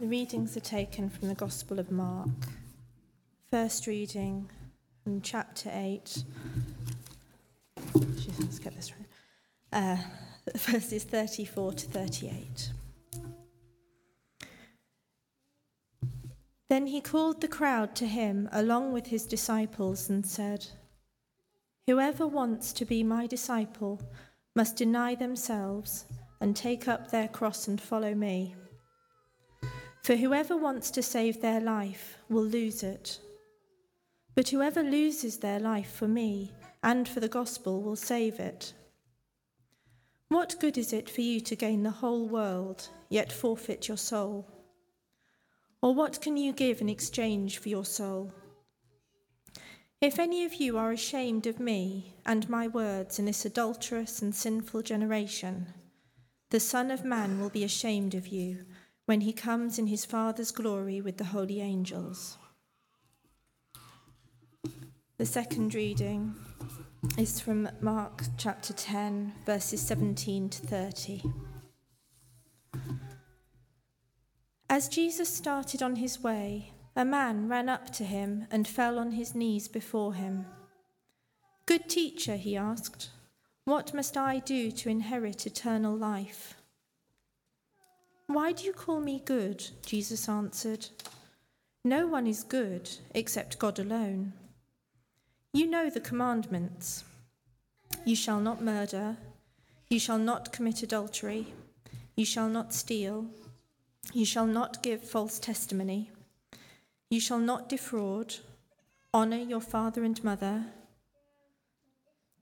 The readings are taken from the Gospel of Mark. First reading from chapter 8. Let's get this right. Verses 34 to 38. Then he called the crowd to him along with his disciples and said, "Whoever wants to be my disciple must deny themselves and take up their cross and follow me. For whoever wants to save their life will lose it. But whoever loses their life for me and for the gospel will save it. What good is it for you to gain the whole world, yet forfeit your soul? Or what can you give in exchange for your soul? If any of you are ashamed of me and my words in this adulterous and sinful generation, the Son of Man will be ashamed of you when he comes in his Father's glory with the holy angels." The second reading is from Mark chapter 10, verses 17 to 30. As Jesus started on his way, a man ran up to him and fell on his knees before him. "Good teacher," he asked, "what must I do to inherit eternal life?" "Why do you call me good?" Jesus answered. "No one is good except God alone. You know the commandments. You shall not murder. You shall not commit adultery. You shall not steal. You shall not give false testimony. You shall not defraud. Honour your father and mother."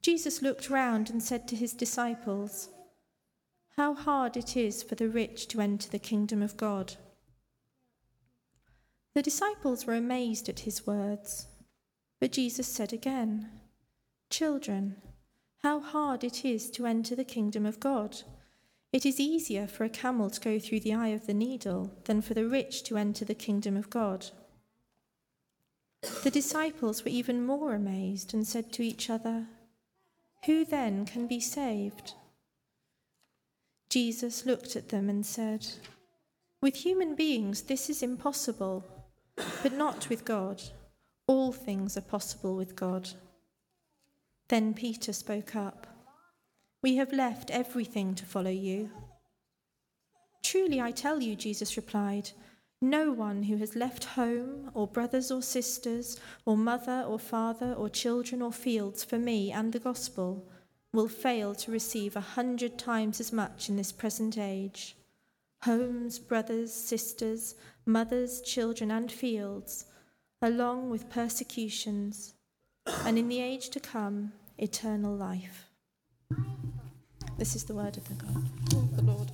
Jesus looked round and said to his disciples, "How hard it is for the rich to enter the kingdom of God." The disciples were amazed at his words, but Jesus said again, "Children, how hard it is to enter the kingdom of God. It is easier for a camel to go through the eye of the needle than for the rich to enter the kingdom of God." The disciples were even more amazed and said to each other, "Who then can be saved?" Jesus looked at them and said, "With human beings this is impossible, but not with God. All things are possible with God." Then Peter spoke up, "We have left everything to follow you." "Truly I tell you," Jesus replied, "no one who has left home or brothers or sisters or mother or father or children or fields for me and the gospel will fail to receive 100 times as much in this present age. Homes, brothers, sisters, mothers, children and fields, along with persecutions, and in the age to come, eternal life." This is the word of the Lord.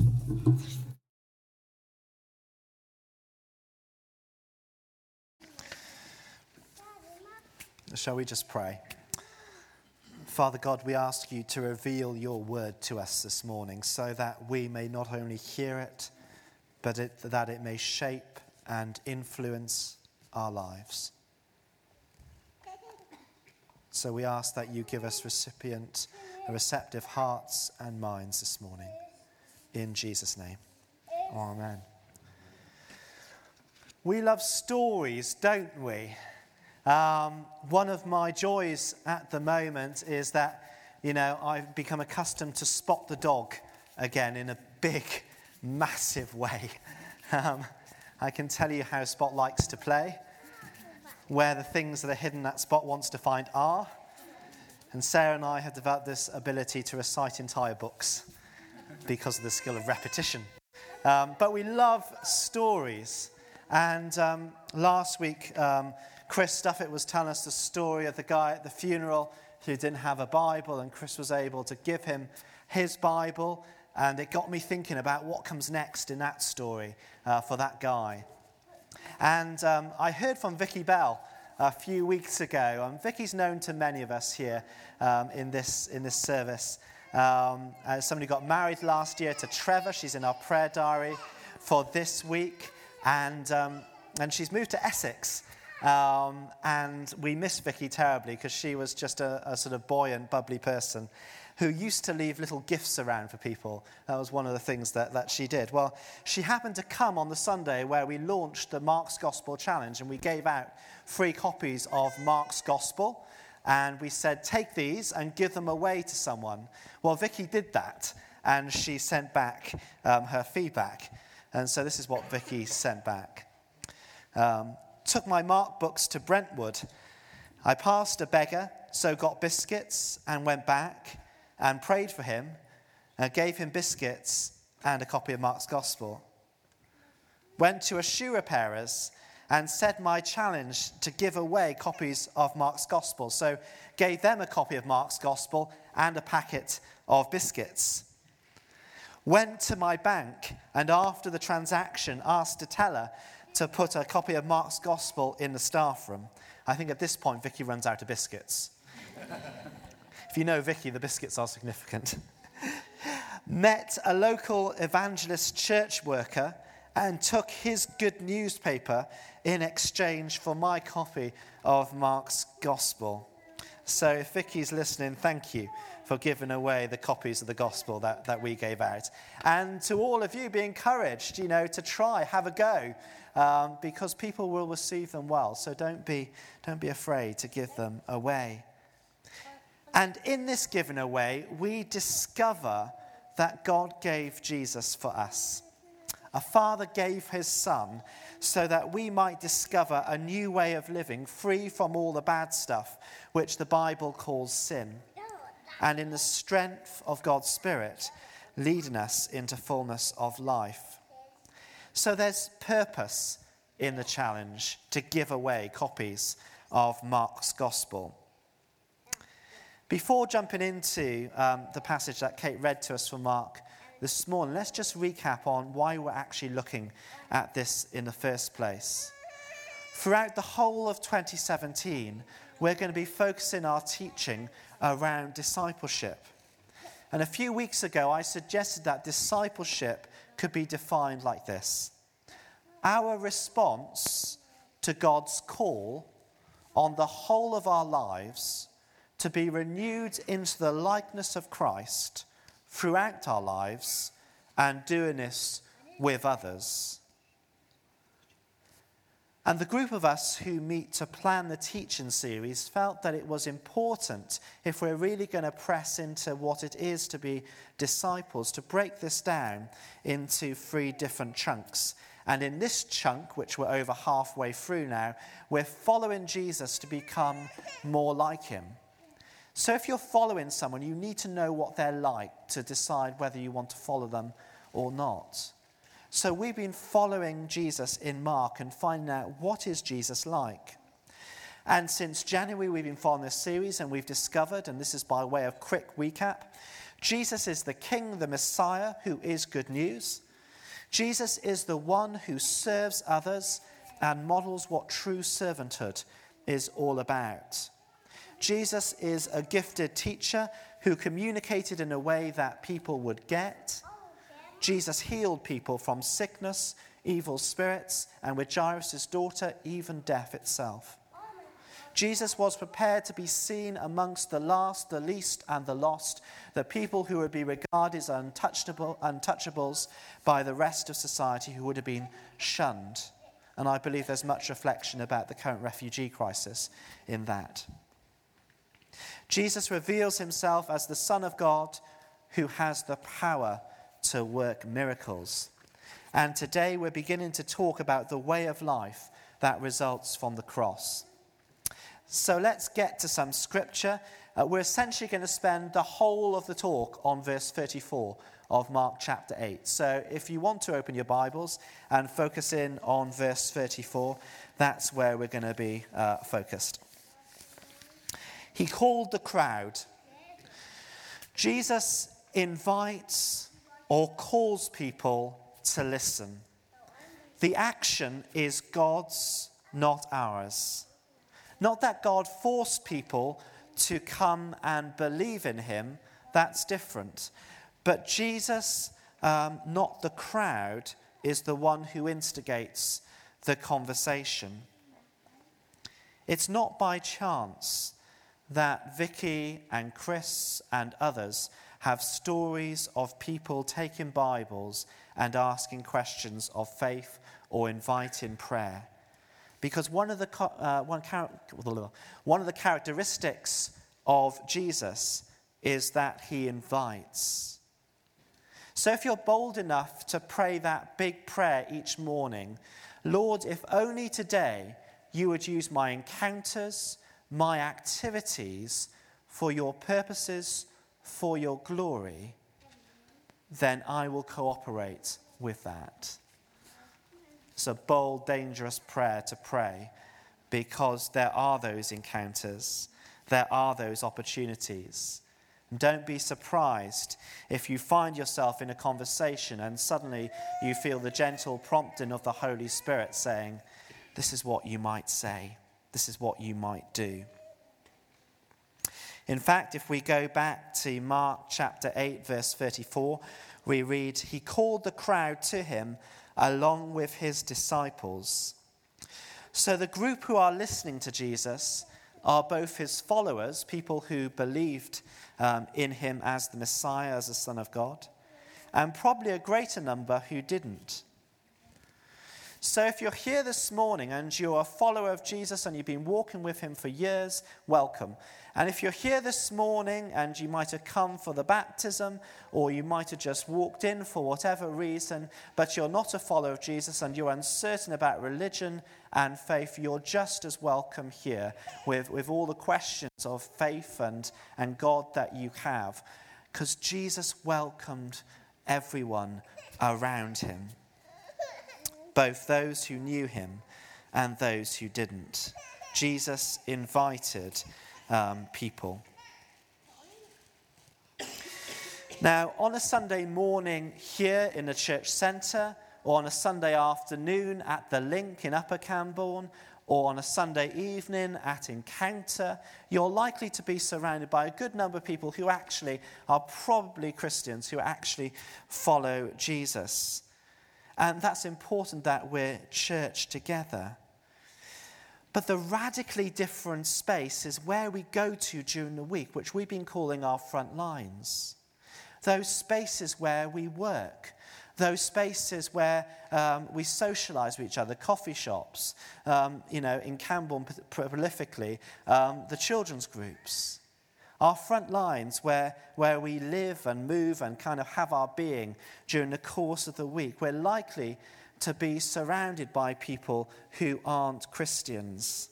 Shall we just pray? Father God, we ask you to reveal your word to us this morning so that we may not only hear it, but that it may shape and influence our lives. So we ask that you give us receptive hearts and minds this morning. In Jesus' name. Amen. We love stories, don't we? One of my joys at the moment is that, I've become accustomed to Spot the dog again in a big, massive way. I can tell you how Spot likes to play, where the things that are hidden that Spot wants to find are. And Sarah and I have developed this ability to recite entire books because of the skill of repetition. But we love stories. And last week, Chris Stuffett was telling us the story of the guy at the funeral who didn't have a Bible, and Chris was able to give him his Bible. And it got me thinking about what comes next in that story for that guy. And I heard from Vicky Bell a few weeks ago. Vicky's known to many of us here in this service. Somebody got married last year to Trevor. She's in our prayer diary for this week. And she's moved to Essex. And we miss Vicky terribly because she was just a sort of buoyant, bubbly person who used to leave little gifts around for people. That was one of the things that she did. Well, she happened to come on the Sunday where we launched the Mark's Gospel Challenge, and we gave out free copies of Mark's Gospel, and we said, take these and give them away to someone. Well, Vicky did that, and she sent back her feedback. And so this is what Vicky sent back. Took my Mark books to Brentwood. I passed a beggar, so got biscuits and went back and prayed for him and gave him biscuits and a copy of Mark's Gospel. Went to a shoe repairer's and said my challenge to give away copies of Mark's Gospel. So gave them a copy of Mark's Gospel and a packet of biscuits. Went to my bank and after the transaction asked a teller to put a copy of Mark's Gospel in the staff room. I think at this point Vicky runs out of biscuits. If you know Vicky, the biscuits are significant. Met a local evangelist church worker and took his good newspaper in exchange for my copy of Mark's Gospel. So if Vicky's listening, thank you for giving away the copies of the gospel that we gave out. And to all of you, be encouraged, to try, have a go, because people will receive them well. So don't be afraid to give them away. And in this giving away, we discover that God gave Jesus for us. A father gave his son so that we might discover a new way of living, free from all the bad stuff, which the Bible calls sin, and in the strength of God's Spirit, leading us into fullness of life. So there's purpose in the challenge to give away copies of Mark's Gospel. Before jumping into the passage that Kate read to us from Mark this morning, let's just recap on why we're actually looking at this in the first place. Throughout the whole of 2017, we're going to be focusing our teaching around discipleship. And a few weeks ago, I suggested that discipleship could be defined like this: our response to God's call on the whole of our lives to be renewed into the likeness of Christ throughout our lives and doing this with others. And the group of us who meet to plan the teaching series felt that it was important, if we're really going to press into what it is to be disciples, to break this down into three different chunks. And in this chunk, which we're over halfway through now, we're following Jesus to become more like him. So if you're following someone, you need to know what they're like to decide whether you want to follow them or not. So we've been following Jesus in Mark and finding out what is Jesus like. And since January, we've been following this series, and we've discovered, and this is by way of quick recap, Jesus is the King, the Messiah, who is good news. Jesus is the one who serves others and models what true servanthood is all about. Jesus is a gifted teacher who communicated in a way that people would get. Jesus healed people from sickness, evil spirits, and with Jairus' daughter, even death itself. Jesus was prepared to be seen amongst the last, the least, and the lost, the people who would be regarded as untouchables by the rest of society, who would have been shunned. And I believe there's much reflection about the current refugee crisis in that. Jesus reveals himself as the Son of God who has the power to work miracles. And today we're beginning to talk about the way of life that results from the cross. So let's get to some scripture. We're essentially going to spend the whole of the talk on verse 34 of Mark chapter 8. So if you want to open your Bibles and focus in on verse 34, that's where we're going to be focused. He called the crowd. Jesus invites or calls people to listen. The action is God's, not ours. Not that God forced people to come and believe in him, that's different. But Jesus, not the crowd, is the one who instigates the conversation. It's not by chance that Vicky and Chris and others have stories of people taking Bibles and asking questions of faith or inviting prayer. Because one of the characteristics of Jesus is that he invites. So if you're bold enough to pray that big prayer each morning, Lord, if only today you would use my encounters, my activities for your purposes, for your glory, then I will cooperate with that. It's a bold, dangerous prayer to pray because there are those encounters, there are those opportunities. And don't be surprised if you find yourself in a conversation and suddenly you feel the gentle prompting of the Holy Spirit saying, this is what you might say, this is what you might do. In fact, if we go back to Mark chapter 8, verse 34, we read, he called the crowd to him along with his disciples. So the group who are listening to Jesus are both his followers, people who believed in him as the Messiah, as the Son of God, and probably a greater number who didn't. So if you're here this morning and you're a follower of Jesus and you've been walking with him for years, welcome. And if you're here this morning and you might have come for the baptism or you might have just walked in for whatever reason, but you're not a follower of Jesus and you're uncertain about religion and faith, you're just as welcome here with all the questions of faith and God that you have. Because Jesus welcomed everyone around him. Both those who knew him and those who didn't. Jesus invited people. Now, on a Sunday morning here in the church centre, or on a Sunday afternoon at the Link in Upper Camborne, or on a Sunday evening at Encounter, you're likely to be surrounded by a good number of people who actually are probably Christians, who actually follow Jesus. And that's important that we're church together. But the radically different space is where we go to during the week, which we've been calling our front lines. Those spaces where we work. Those spaces where we socialise with each other, coffee shops, in Camborne prolifically, the children's groups. Our front lines where we live and move and kind of have our being during the course of the week. We're likely to be surrounded by people who aren't Christians.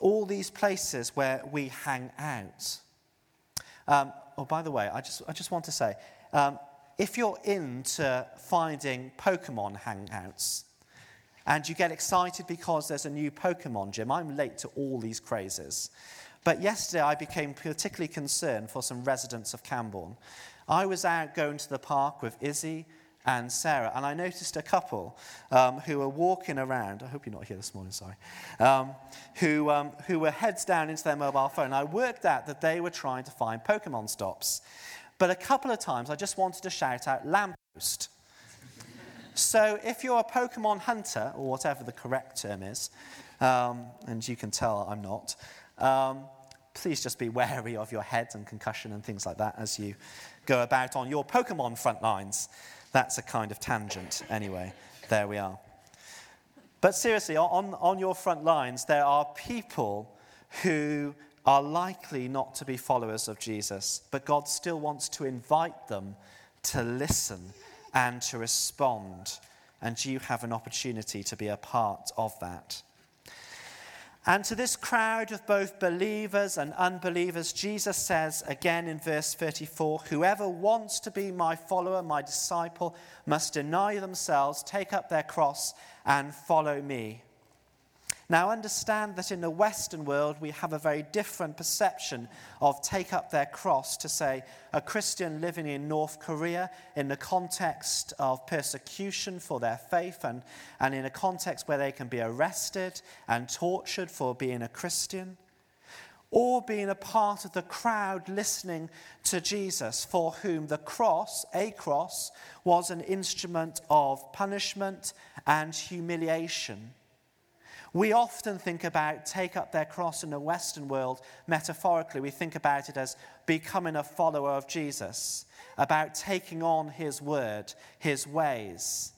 All these places where we hang out. By the way, I just want to say, if you're into finding Pokemon hangouts and you get excited because there's a new Pokemon gym, I'm late to all these crazes. But yesterday I became particularly concerned for some residents of Camborne. I was out going to the park with Izzy and Sarah, and I noticed a couple who were walking around. I hope you're not here this morning, sorry. Who were heads down into their mobile phone. I worked out that they were trying to find Pokemon stops. But a couple of times I just wanted to shout out lamppost. So if you're a Pokemon hunter, or whatever the correct term is, and you can tell I'm not, please just be wary of your head and concussion and things like that as you go about on your Pokemon front lines. That's a kind of tangent. Anyway, there we are. But seriously, on your front lines, there are people who are likely not to be followers of Jesus, but God still wants to invite them to listen and to respond. And you have an opportunity to be a part of that. And to this crowd of both believers and unbelievers, Jesus says again in verse 34, whoever wants to be my follower, my disciple, must deny themselves, take up their cross, and follow me. Now understand that in the Western world, we have a very different perception of take up their cross to say a Christian living in North Korea in the context of persecution for their faith and in a context where they can be arrested and tortured for being a Christian, or being a part of the crowd listening to Jesus, for whom the cross, a cross, was an instrument of punishment and humiliation. We often think about take up their cross in the Western world metaphorically. We think about it as becoming a follower of Jesus, about taking on his word, his ways.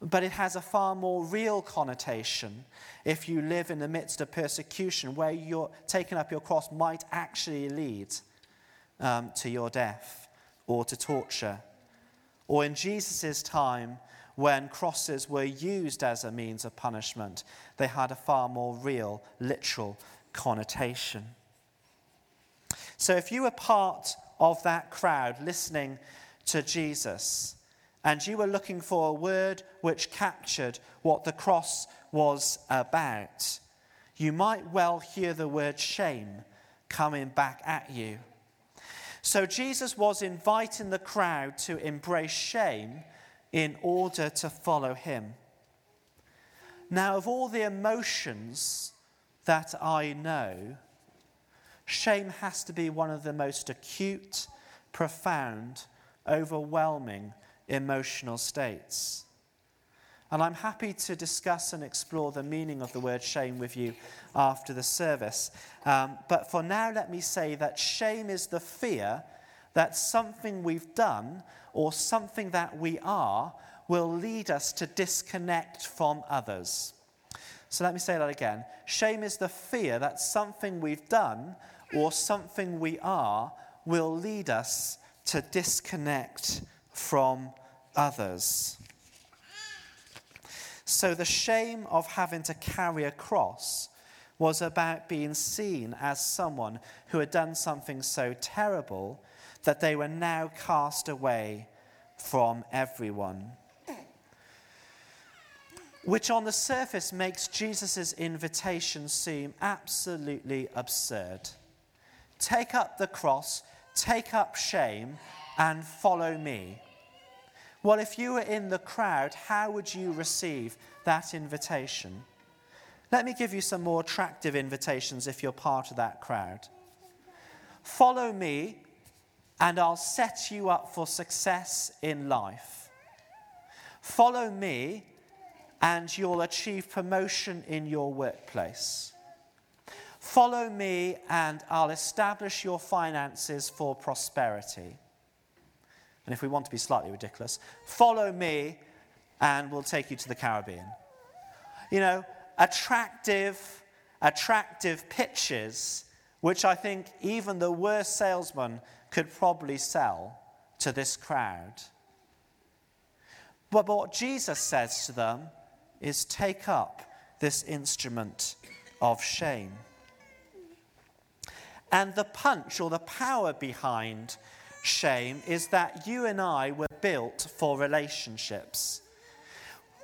But it has a far more real connotation if you live in the midst of persecution, where your taking up your cross might actually lead to your death or to torture. Or in Jesus' time, when crosses were used as a means of punishment, they had a far more real, literal connotation. So if you were part of that crowd listening to Jesus, and you were looking for a word which captured what the cross was about, you might well hear the word shame coming back at you. So Jesus was inviting the crowd to embrace shame in order to follow him. Now, of all the emotions that I know, shame has to be one of the most acute, profound, overwhelming emotional states. And I'm happy to discuss and explore the meaning of the word shame with you after the service. But for now, let me say that shame is the fear that something we've done or something that we are will lead us to disconnect from others. So let me say that again. Shame is the fear that something we've done or something we are will lead us to disconnect from others. So the shame of having to carry a cross was about being seen as someone who had done something so terrible that they were now cast away from everyone. Which on the surface makes Jesus' invitation seem absolutely absurd. Take up the cross, take up shame, and follow me. Well, if you were in the crowd, how would you receive that invitation? Let me give you some more attractive invitations if you're part of that crowd. Follow me, and I'll set you up for success in life. Follow me, and you'll achieve promotion in your workplace. Follow me, and I'll establish your finances for prosperity. And if we want to be slightly ridiculous, follow me and we'll take you to the Caribbean. You know, attractive pitches, which I think even the worst salesman could probably sell to this crowd. But what Jesus says to them is take up this instrument of shame. And the punch or the power behind shame is that you and I were built for relationships.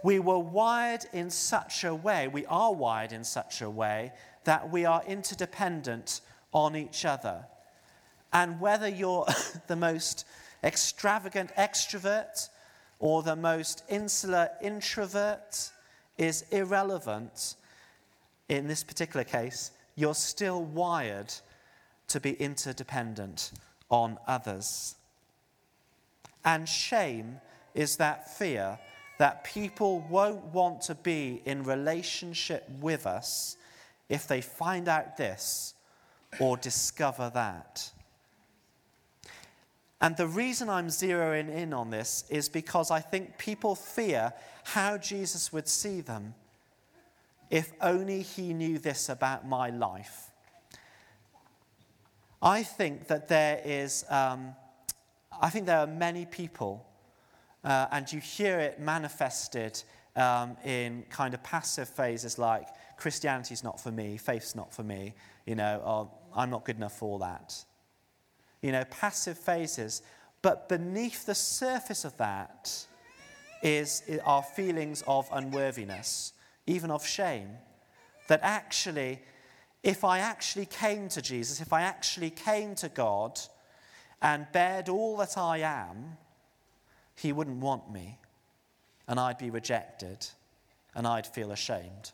We were wired in such a way, we are wired in such a way, that we are interdependent on each other. And whether you're the most extravagant extrovert or the most insular introvert is irrelevant. In this particular case, you're still wired to be interdependent on others. And shame is that fear that people won't want to be in relationship with us if they find out this or discover that. And the reason I'm zeroing in on this is because I think people fear how Jesus would see them if only he knew this about my life. I think that there are many people, and you hear it manifested in kind of passive phrases like, Christianity's not for me, faith's not for me, you know, or I'm not good enough for that. You know, passive phrases. But beneath the surface of that is our feelings of unworthiness, even of shame. that actually, if I actually came to Jesus, if I actually came to God and bared all that I am, he wouldn't want me, and I'd be rejected, and I'd feel ashamed.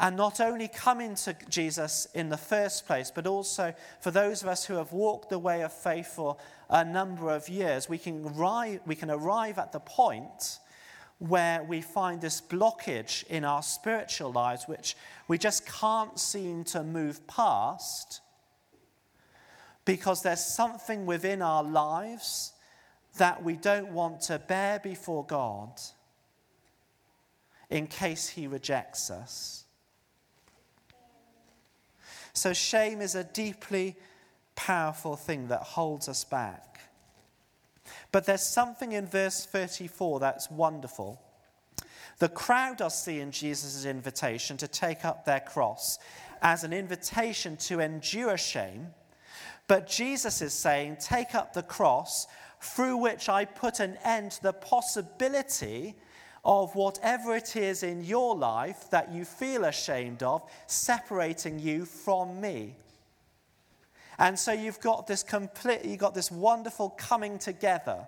And not only coming to Jesus in the first place, but also for those of us who have walked the way of faith for a number of years, we can arrive at the point where we find this blockage in our spiritual lives, which we just can't seem to move past, because there's something within our lives that we don't want to bear before God in case he rejects us. So shame is a deeply powerful thing that holds us back. But there's something in verse 34 that's wonderful. The crowd are seeing Jesus' invitation to take up their cross as an invitation to endure shame. But Jesus is saying, take up the cross through which I put an end to the possibility of whatever it is in your life that you feel ashamed of, separating you from me. And so you've got this wonderful coming together.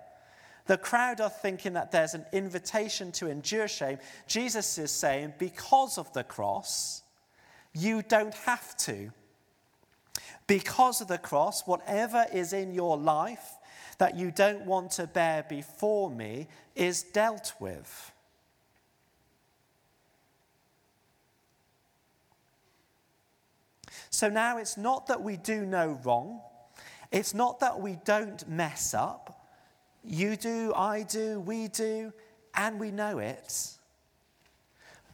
The crowd are thinking that there's an invitation to endure shame. Jesus is saying, because of the cross, you don't have to. Because of the cross, whatever is in your life that you don't want to bear before me is dealt with. So now it's not that we do no wrong. It's not that we don't mess up. You do, I do, we do, and we know it.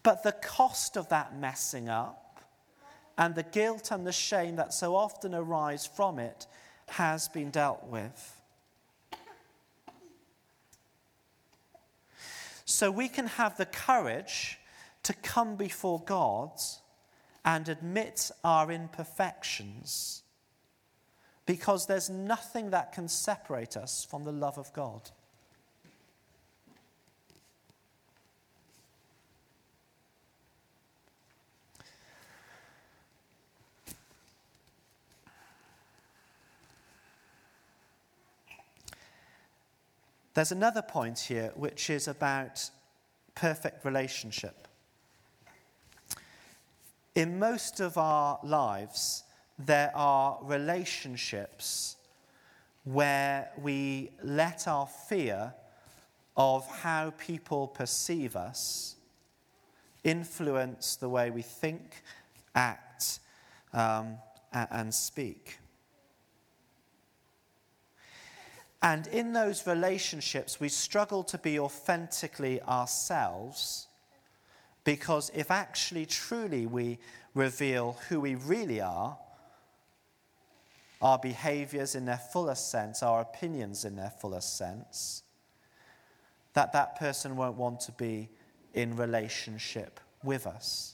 But the cost of that messing up and the guilt and the shame that so often arise from it has been dealt with. So we can have the courage to come before God and admit our imperfections, because there's nothing that can separate us from the love of God. There's another point here which is about perfect relationship. In most of our lives, there are relationships where we let our fear of how people perceive us influence the way we think, act, and speak. And in those relationships, we struggle to be authentically ourselves, because if actually truly we reveal who we really are, our behaviours in their fullest sense, our opinions in their fullest sense, that person won't want to be in relationship with us.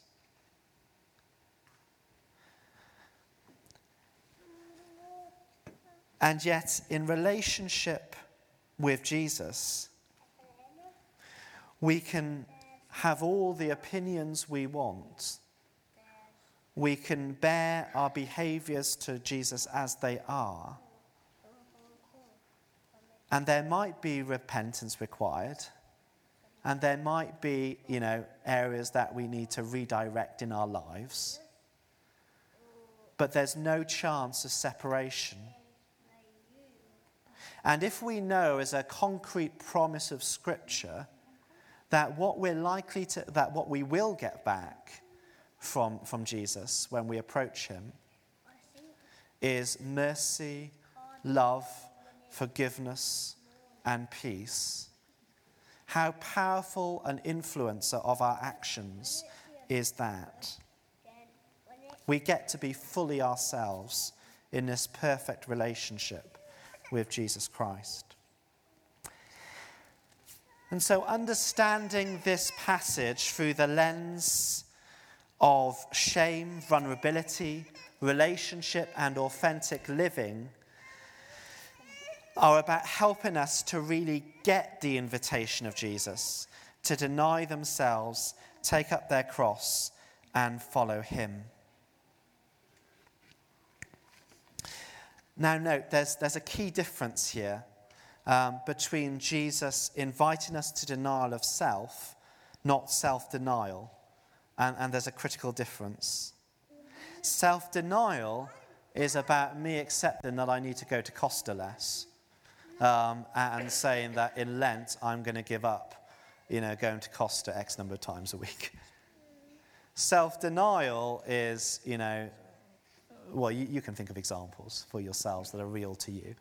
And yet, in relationship with Jesus, we can have all the opinions we want. We can bear our behaviours to Jesus as they are. And there might be repentance required. And there might be, areas that we need to redirect in our lives. But there's no chance of separation. And if we know as a concrete promise of Scripture that what we will get back from Jesus when we approach him is mercy, love, forgiveness, and peace, how powerful an influencer of our actions is that. We get to be fully ourselves in this perfect relationship with Jesus Christ. And so understanding this passage through the lens of shame, vulnerability, relationship, and authentic living are about helping us to really get the invitation of Jesus to deny themselves, take up their cross and follow him. Now note, there's a key difference here between Jesus inviting us to denial of self, not self-denial, and there's a critical difference. Self-denial is about me accepting that I need to go to Costa less and saying that in Lent I'm going to give up, going to Costa X number of times a week. Self-denial is, you can think of examples for yourselves that are real to you.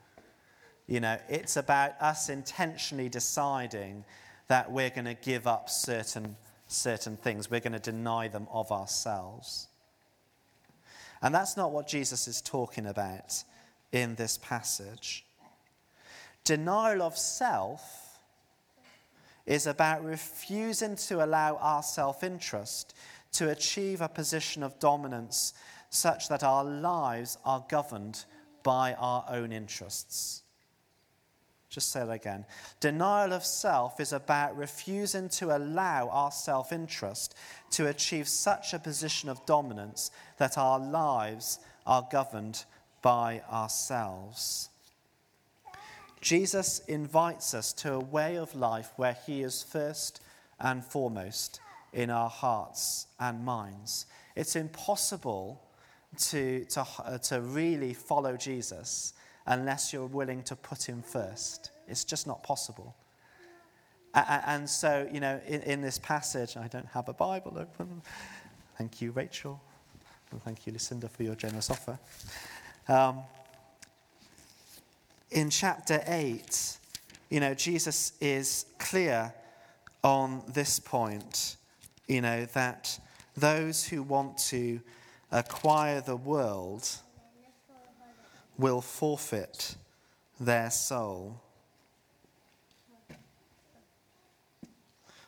It's about us intentionally deciding that we're going to give up certain things. We're going to deny them of ourselves. And that's not what Jesus is talking about in this passage. Denial of self is about refusing to allow our self-interest to achieve a position of dominance such that our lives are governed by our own interests. Just say that again. Denial of self is about refusing to allow our self-interest to achieve such a position of dominance that our lives are governed by ourselves. Jesus invites us to a way of life where he is first and foremost in our hearts and minds. It's impossible to really follow Jesus unless you're willing to put him first. It's just not possible. And so, in this passage, I don't have a Bible open. Thank you, Rachel. And thank you, Lucinda, for your generous offer. In chapter 8, Jesus is clear on this point, that those who want to acquire the world will forfeit their soul.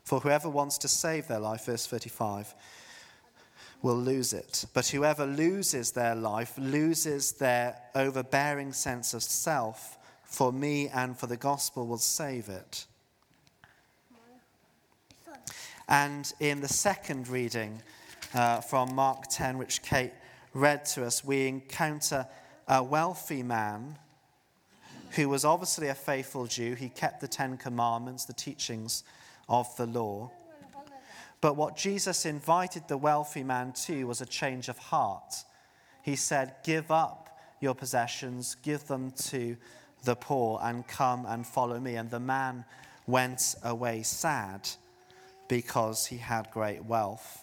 For whoever wants to save their life, verse 35, will lose it. But whoever loses their life loses their overbearing sense of self for me and for the gospel will save it. And in the second reading from Mark 10, which Kate read to us, we encounter a wealthy man who was obviously a faithful Jew. He kept the Ten Commandments, the teachings of the law. But what Jesus invited the wealthy man to was a change of heart. He said, give up your possessions, give them to the poor, and come and follow me. And the man went away sad because he had great wealth.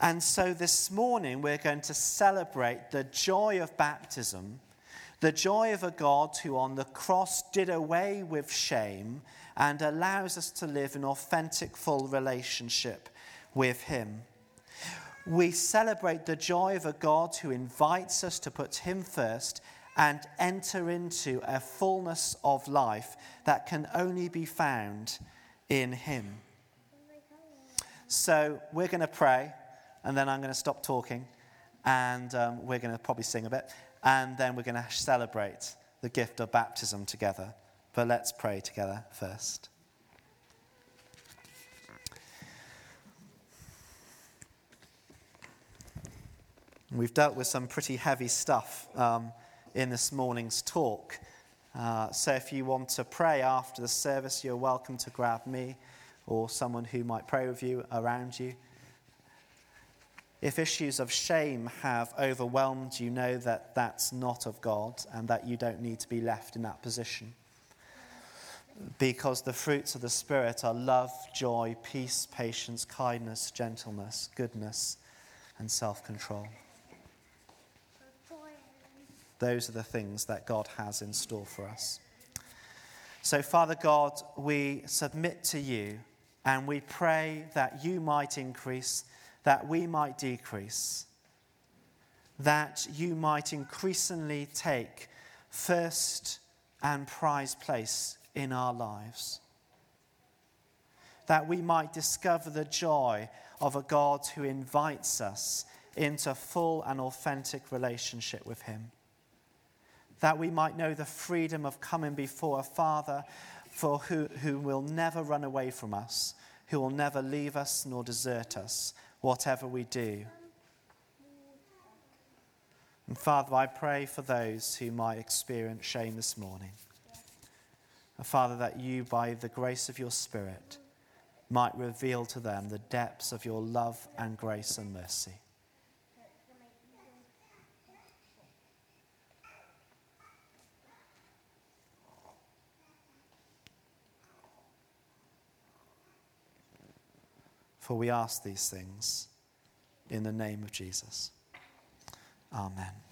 And so this morning we're going to celebrate the joy of baptism, the joy of a God who on the cross did away with shame and allows us to live in authentic, full relationship with him. We celebrate the joy of a God who invites us to put him first and enter into a fullness of life that can only be found in him. So we're going to pray. And then I'm going to stop talking, and we're going to probably sing a bit, and then we're going to celebrate the gift of baptism together. But let's pray together first. We've dealt with some pretty heavy stuff in this morning's talk, so if you want to pray after the service, you're welcome to grab me or someone who might pray with you around you. If issues of shame have overwhelmed you, know that that's not of God and that you don't need to be left in that position. Because the fruits of the Spirit are love, joy, peace, patience, kindness, gentleness, goodness, and self-control. Those are the things that God has in store for us. So, Father God, we submit to you and we pray that you might increase, that we might decrease, that you might increasingly take first and prized place in our lives, that we might discover the joy of a God who invites us into full and authentic relationship with him, that we might know the freedom of coming before a Father for who will never run away from us, who will never leave us nor desert us, whatever we do. And Father, I pray for those who might experience shame this morning. And Father, that you, by the grace of your Spirit, might reveal to them the depths of your love and grace and mercy. For we ask these things in the name of Jesus. Amen.